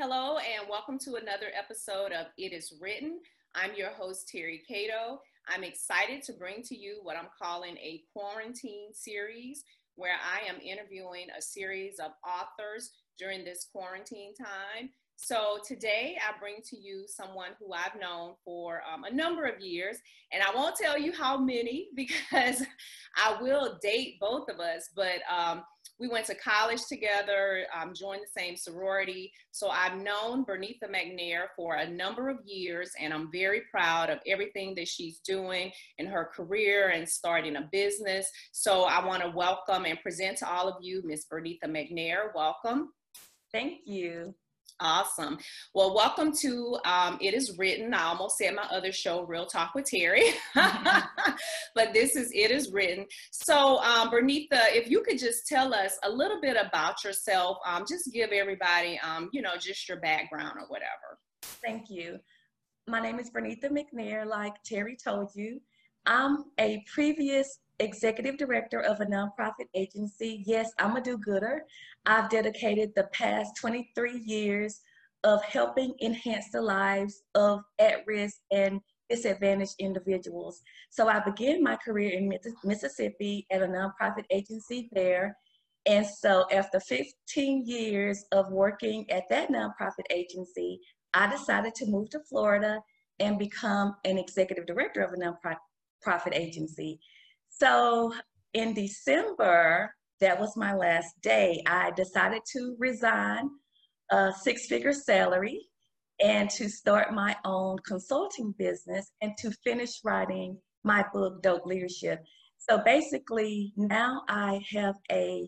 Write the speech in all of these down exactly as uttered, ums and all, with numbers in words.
Hello and welcome to another episode of It Is Written. I'm your host, Terry Cato. I'm excited to bring to you what I'm calling a quarantine series, where I am interviewing a series of authors during this quarantine time. So today I bring to you someone who I've known for um, a number of years, and I won't tell you how many because I will date both of us, but um, we went to college together, um, joined the same sorority. So I've known Bernitha McNair for a number of years, and I'm very proud of everything that she's doing in her career and starting a business. So I want to welcome and present to all of you, Miz Bernitha McNair. Welcome. Thank you. Awesome. Well, welcome to um, It Is Written. I almost said my other show, Real Talk with Terry, but this is It Is Written. So, um, Bernitha, if you could just tell us a little bit about yourself, um, just give everybody, um, you know, just your background or whatever. Thank you. My name is Bernitha McNair, like Terry told you. I'm a previous executive director of a nonprofit agency. Yes, I'm a do-gooder. I've dedicated the past twenty-three years of helping enhance the lives of at-risk and disadvantaged individuals. So I began my career in Mississippi at a nonprofit agency there. And so after fifteen years of working at that nonprofit agency, I decided to move to Florida and become an executive director of a nonprofit agency. So in December, that was my last day. I decided to resign a six-figure salary and to start my own consulting business and to finish writing my book, Dope Leadership. So basically, now I have a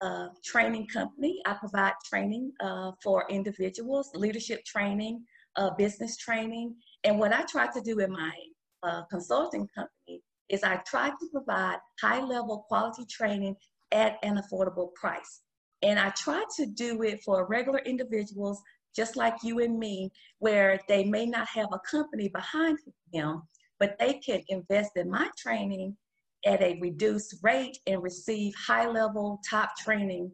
uh, training company. I provide training uh, for individuals, leadership training, uh, business training. And what I try to do in my uh, consulting company is I try to provide high-level quality training at an affordable price. And I try to do it for regular individuals just like you and me, where they may not have a company behind them, but they can invest in my training at a reduced rate and receive high-level top training.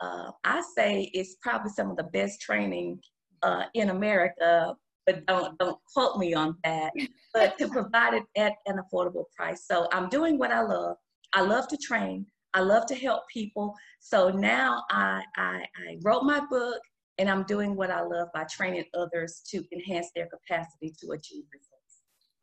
Uh, I say it's probably some of the best training uh, in America, but don't, don't quote me on that, but to provide it at an affordable price. So I'm doing what I love. I love to train. I love to help people. So now I, I, I wrote my book, and I'm doing what I love by training others to enhance their capacity to achieve results.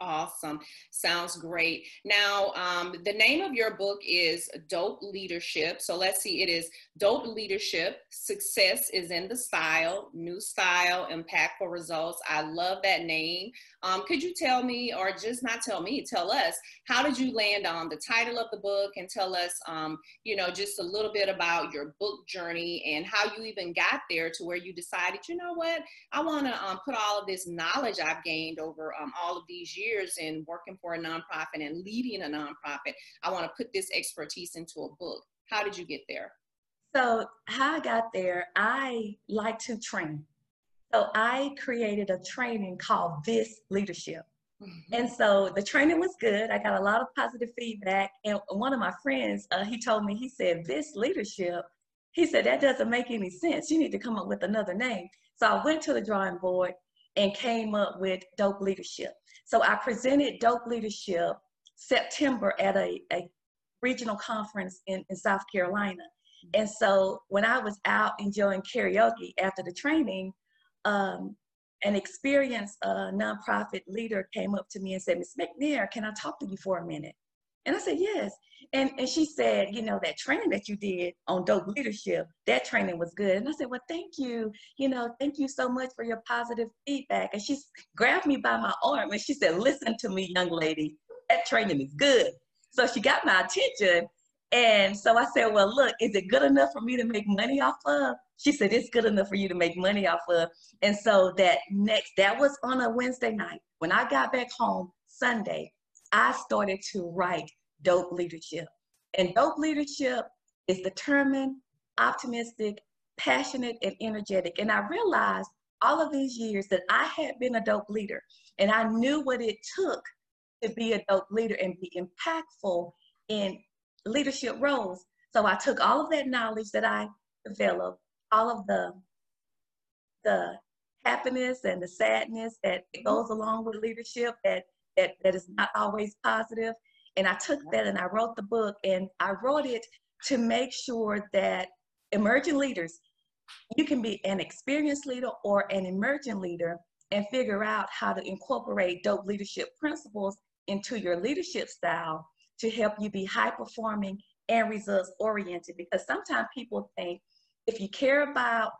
Awesome. Sounds great. Now, um, the name of your book is Dope Leadership. So let's see, it is Dope Leadership. Success is in the Style, New Style, Impactful Results. I love that name. Um, could you tell me, or just not tell me, tell us, how did you land on the title of the book, and tell us, um, you know, just a little bit about your book journey and how you even got there to where you decided, you know what, I want to um, put all of this knowledge I've gained over um, all of these years in working for a nonprofit and leading a nonprofit. I want to put this expertise into a book. How did you get there? So how I got there, I like to train. So I created a training called This Leadership. Mm-hmm. And so the training was good. I got a lot of positive feedback. And one of my friends, uh, he told me, he said, This Leadership, he said, that doesn't make any sense. You need to come up with another name. So I went to the drawing board and came up with Dope Leadership. So I presented Dope Leadership September at a, a regional conference in, in South Carolina. And so when I was out enjoying karaoke after the training, um, an experienced uh, nonprofit leader came up to me and said, Miz McNair, can I talk to you for a minute? And I said, yes. And, and she said, you know, that training that you did on Dope Leadership, that training was good. And I said, well, thank you. You know, thank you so much for your positive feedback. And she grabbed me by my arm and she said, listen to me, young lady, that training is good. So she got my attention. And so I said, well, look, is it good enough for me to make money off of? She said, it's good enough for you to make money off of. And so that next, that was on a Wednesday night. When I got back home Sunday, I started to write Dope Leadership. And Dope Leadership is determined, optimistic, passionate, and energetic. And I realized all of these years that I had been a dope leader, and I knew what it took to be a dope leader and be impactful in leadership roles. So I took all of that knowledge that I developed, all of the the happiness and the sadness that goes along with leadership that, that, that is not always positive. And I took that and I wrote the book, and I wrote it to make sure that emerging leaders, you can be an experienced leader or an emerging leader and figure out how to incorporate dope leadership principles into your leadership style to help you be high performing and results oriented. Because sometimes people think if you care about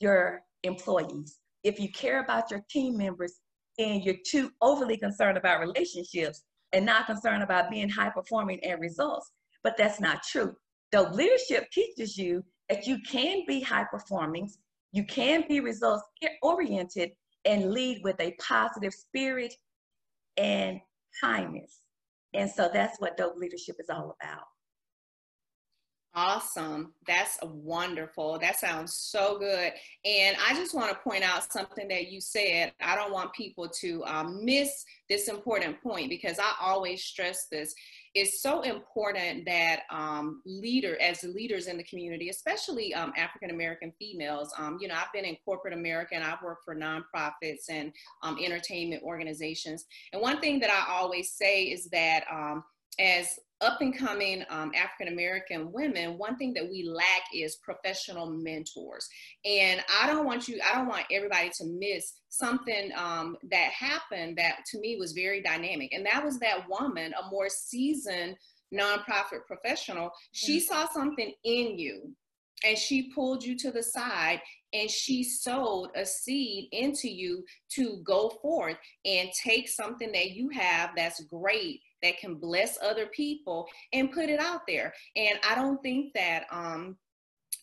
your employees, if you care about your team members, then you're too overly concerned about relationships and not concerned about being high performing and results. But that's not true. Dope leadership teaches you that you can be high performing, you can be results oriented, and lead with a positive spirit and kindness. And so that's what dope leadership is all about. Awesome. That's wonderful. That sounds so good. And I just want to point out something that you said. I don't want people to um, miss this important point, because I always stress this. It's so important that um, leader, as leaders in the community, especially um, African-American females, um, you know, I've been in corporate America and I've worked for nonprofits and um, entertainment organizations. And one thing that I always say is that um, as up-and-coming um, African-American women, one thing that we lack is professional mentors. And I don't want you, I don't want everybody to miss something um, that happened that to me was very dynamic. And that was that woman, a more seasoned nonprofit professional. She mm-hmm. saw something in you, and she pulled you to the side, and she sowed a seed into you to go forth and take something that you have that's great, that can bless other people, and put it out there. And I don't think that um,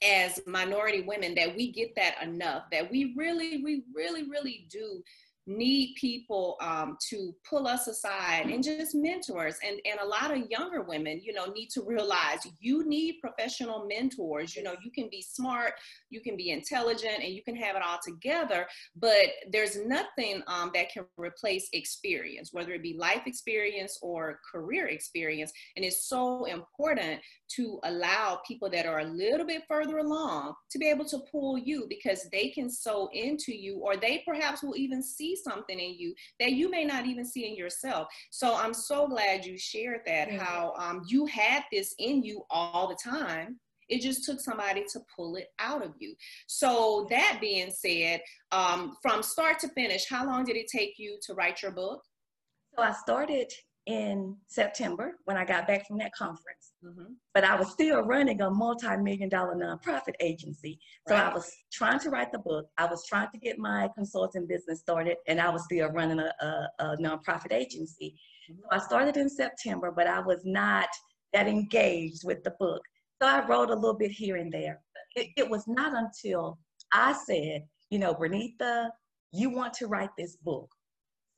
as minority women that we get that enough, that we really, we really, really do need people um, to pull us aside and just mentors. And, and a lot of younger women, you know, need to realize you need professional mentors. You know, you can be smart, you can be intelligent, and you can have it all together, but there's nothing um, that can replace experience, whether it be life experience or career experience. And it's so important to allow people that are a little bit further along to be able to pull you, because they can sow into you, or they perhaps will even see something in you that you may not even see in yourself. So I'm so glad you shared that, mm-hmm. how um, you had this in you all the time. It just took somebody to pull it out of you. So that being said, um, from start to finish, how long did it take you to write your book? So I started in September when I got back from that conference, mm-hmm. but I was still running a multi-million dollar nonprofit agency. So right. I was trying to write the book, I was trying to get my consulting business started, and I was still running a, a, a nonprofit agency. Mm-hmm. So I started in September, but I was not that engaged with the book. So I wrote a little bit here and there. It, it was not until I said, you know, Bernitha, you want to write this book.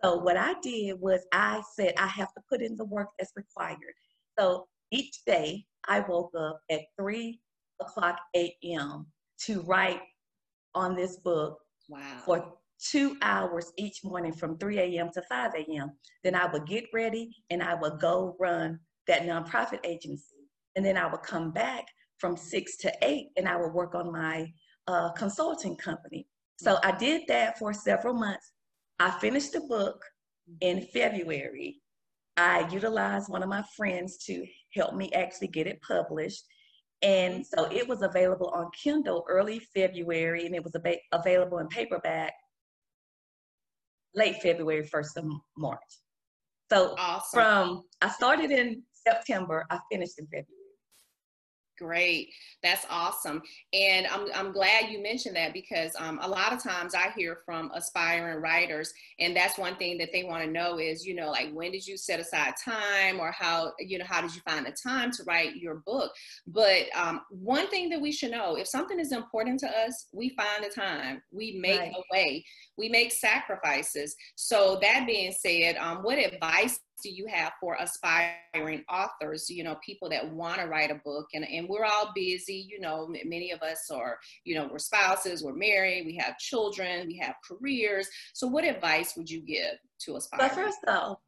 So what I did was I said, I have to put in the work that's required. So each day I woke up at three o'clock a m to write on this book. Wow. For two hours each morning from three a m to five a m Then I would get ready and I would go run that nonprofit agency. And then I would come back from six to eight and I would work on my uh, consulting company. So I did that for several months. I finished the book in February. I utilized one of my friends to help me actually get it published. And so it was available on Kindle early February, and it was ab- available in paperback late February, first of March. So awesome. From, I started in September, I finished in February. Great. That's awesome. And I'm, I'm glad you mentioned that, because um, a lot of times I hear from aspiring writers, and that's one thing that they want to know is, you know, like, when did you set aside time, or how, you know, how did you find the time to write your book? But um, one thing that we should know, if something is important to us, we find the time, we make right. a way, we make sacrifices. So that being said, um, what advice do you have for aspiring authors, you know, people that want to write a book? And, and we're all busy, you know, many of us are, you know, we're spouses, we're married, we have children, we have careers. So what advice would you give to aspiring? But first though,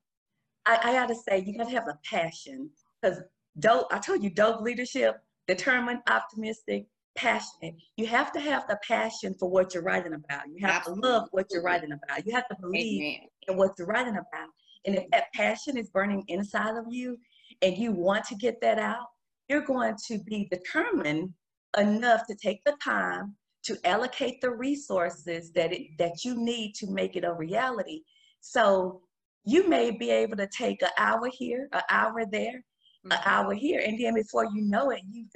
I, I gotta say, you gotta have a passion, because dope, I told you, dope leadership, determined, optimistic, passionate. You have to have the passion for what you're writing about. You have Absolutely. to love what you're writing about. You have to believe Amen. in what you're writing about. And if that passion is burning inside of you and you want to get that out, you're going to be determined enough to take the time to allocate the resources that it, that you need to make it a reality. So you may be able to take an hour here, an hour there, mm-hmm. an hour here. And then before you know it, you've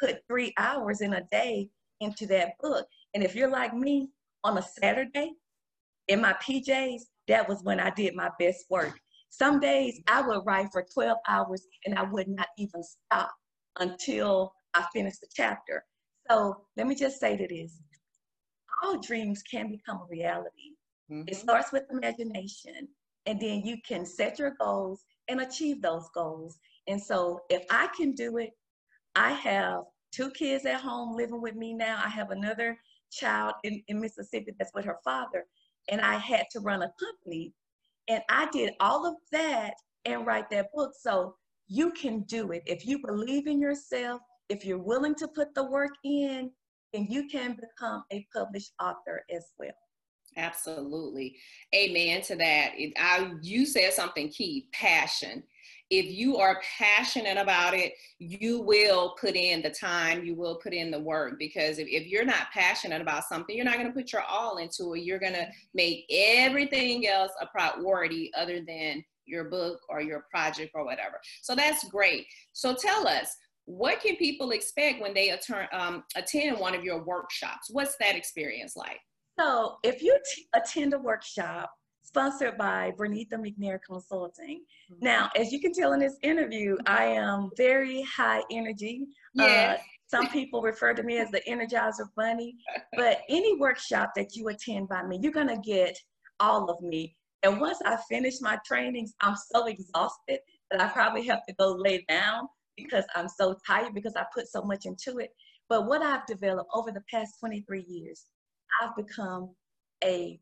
put three hours in a day into that book. And if you're like me, on a Saturday in my P Js, that was when I did my best work. Some days I would write for twelve hours and I would not even stop until I finished the chapter. So let me just say to this, all dreams can become a reality. Mm-hmm. It starts with imagination, and then you can set your goals and achieve those goals. And so if I can do it, I have two kids at home living with me now. I have another child in, in Mississippi that's with her father, and I had to run a company. And I did all of that and write that book. So you can do it. If you believe in yourself, if you're willing to put the work in, then you can become a published author as well. Absolutely. Amen to that. It, I, you said something key, passion. If you are passionate about it, you will put in the time, you will put in the work, because if, if you're not passionate about something, you're not going to put your all into it. You're going to make everything else a priority other than your book or your project or whatever. So that's great. So tell us, what can people expect when they attend, um, attend one of your workshops? What's that experience like? So if you t- attend a workshop sponsored by Bernitha McNair Consulting. Mm-hmm. Now, as you can tell in this interview, I am very high energy. Yes. Uh, some people refer to me as the Energizer Bunny, but any workshop that you attend by me, you're going to get all of me. And once I finish my trainings, I'm so exhausted that I probably have to go lay down because I'm so tired, because I put so much into it. But what I've developed over the past twenty-three years, I've become a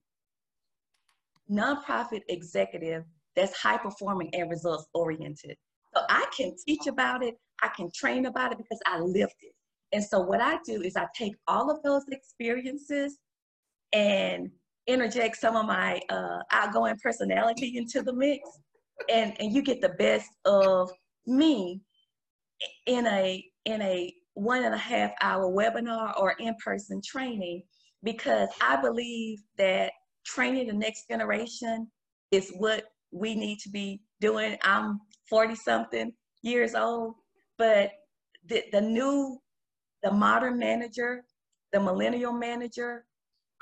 nonprofit executive that's high performing and results oriented. So I can teach about it, I can train about it, because I lived it. And so what I do is I take all of those experiences and interject some of my uh, outgoing personality into the mix, and, and you get the best of me in a, in a one and a half hour webinar or in-person training, because I believe that training the next generation is what we need to be doing. I'm forty something years old, but the, the new, the modern manager, the millennial manager,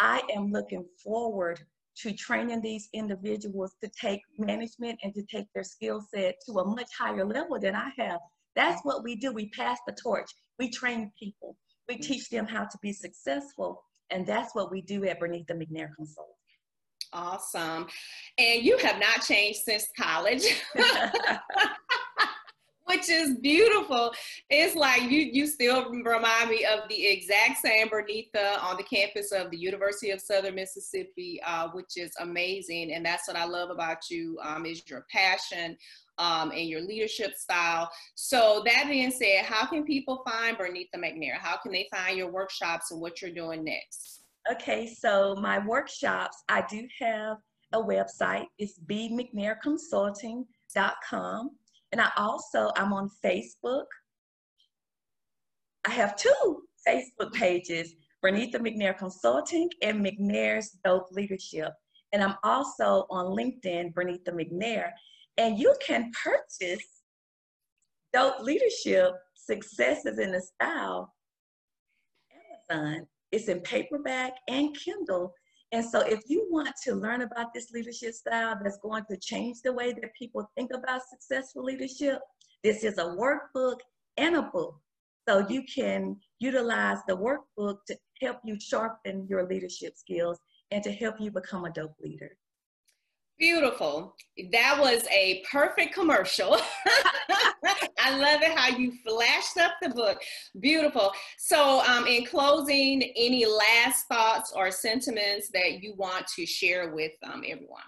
I am looking forward to training these individuals to take management and to take their skill set to a much higher level than I have. That's what we do. We pass the torch. We train people. We teach them how to be successful. And that's what we do at Bernitha McNair Consulting. Awesome. And you have not changed since college, which is beautiful. It's like you, you still remind me of the exact same Bernitha on the campus of the University of Southern Mississippi, uh, which is amazing. And that's what I love about you, um, is your passion um, and your leadership style. So that being said, how can people find Bernitha McNair? How can they find your workshops and what you're doing next? Okay, so my workshops, I do have a website. It's b m c nair consulting dot com. And I also, I'm on Facebook. I have two Facebook pages, Bernitha McNair Consulting and McNair's Dope Leadership. And I'm also on LinkedIn, Bernitha McNair. And you can purchase Dope Leadership, Successes in the Style, Amazon. It's in paperback and Kindle. And so if you want to learn about this leadership style that's going to change the way that people think about successful leadership, this is a workbook and a book. So you can utilize the workbook to help you sharpen your leadership skills and to help you become a dope leader. Beautiful. That was a perfect commercial. I love it how you flashed up the book. Beautiful. So um, in closing, any last thoughts or sentiments that you want to share with um, everyone?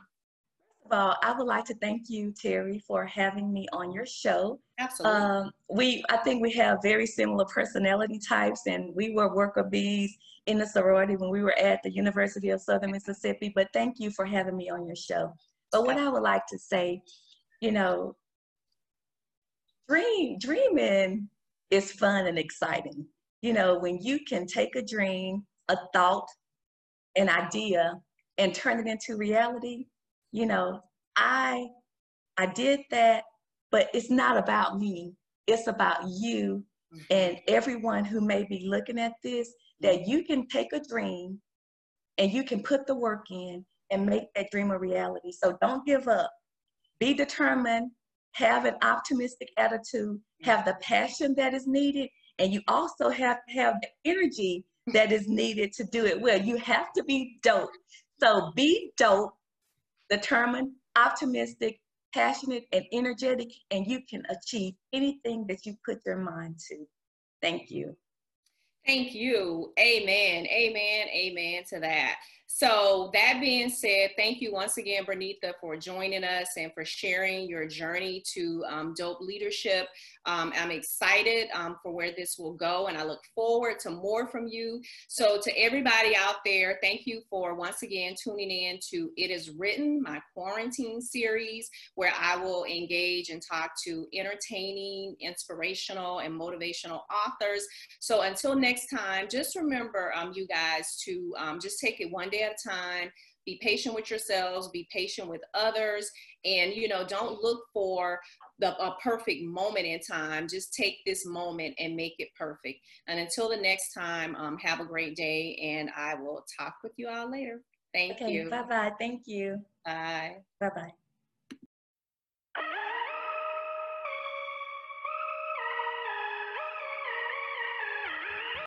First of all, I would like to thank you, Terry, for having me on your show. Absolutely. Um, we, I think we have very similar personality types, and we were worker bees in the sorority when we were at the University of Southern Mississippi, but thank you for having me on your show. But what I would like to say, you know, dream, dreaming is fun and exciting. You know, when you can take a dream, a thought, an idea, and turn it into reality, you know, I, I did that, but it's not about me. It's about you and everyone who may be looking at this, that you can take a dream and you can put the work in and make that dream a reality. So don't give up. Be determined, have an optimistic attitude, have the passion that is needed, and you also have to have the energy that is needed to do it well. You have to be dope. So be dope, determined, optimistic, passionate, and energetic, and you can achieve anything that you put your mind to. Thank you. Thank you. Amen. Amen. Amen to that. So that being said, thank you once again, Bernitha, for joining us and for sharing your journey to um, Dope Leadership. Um, I'm excited um, for where this will go, and I look forward to more from you. So to everybody out there, thank you for once again tuning in to It Is Written, my quarantine series, where I will engage and talk to entertaining, inspirational, and motivational authors. So until next time, just remember, um, you guys, to um, just take it one day at a time. Be patient with yourselves, be patient with others, and, you know, don't look for the a perfect moment in time. Just take this moment and make it perfect. And until the next time, um, have a great day, and I will talk with you all later. Thank okay, you. Bye-bye. Thank you. Bye. Bye-bye.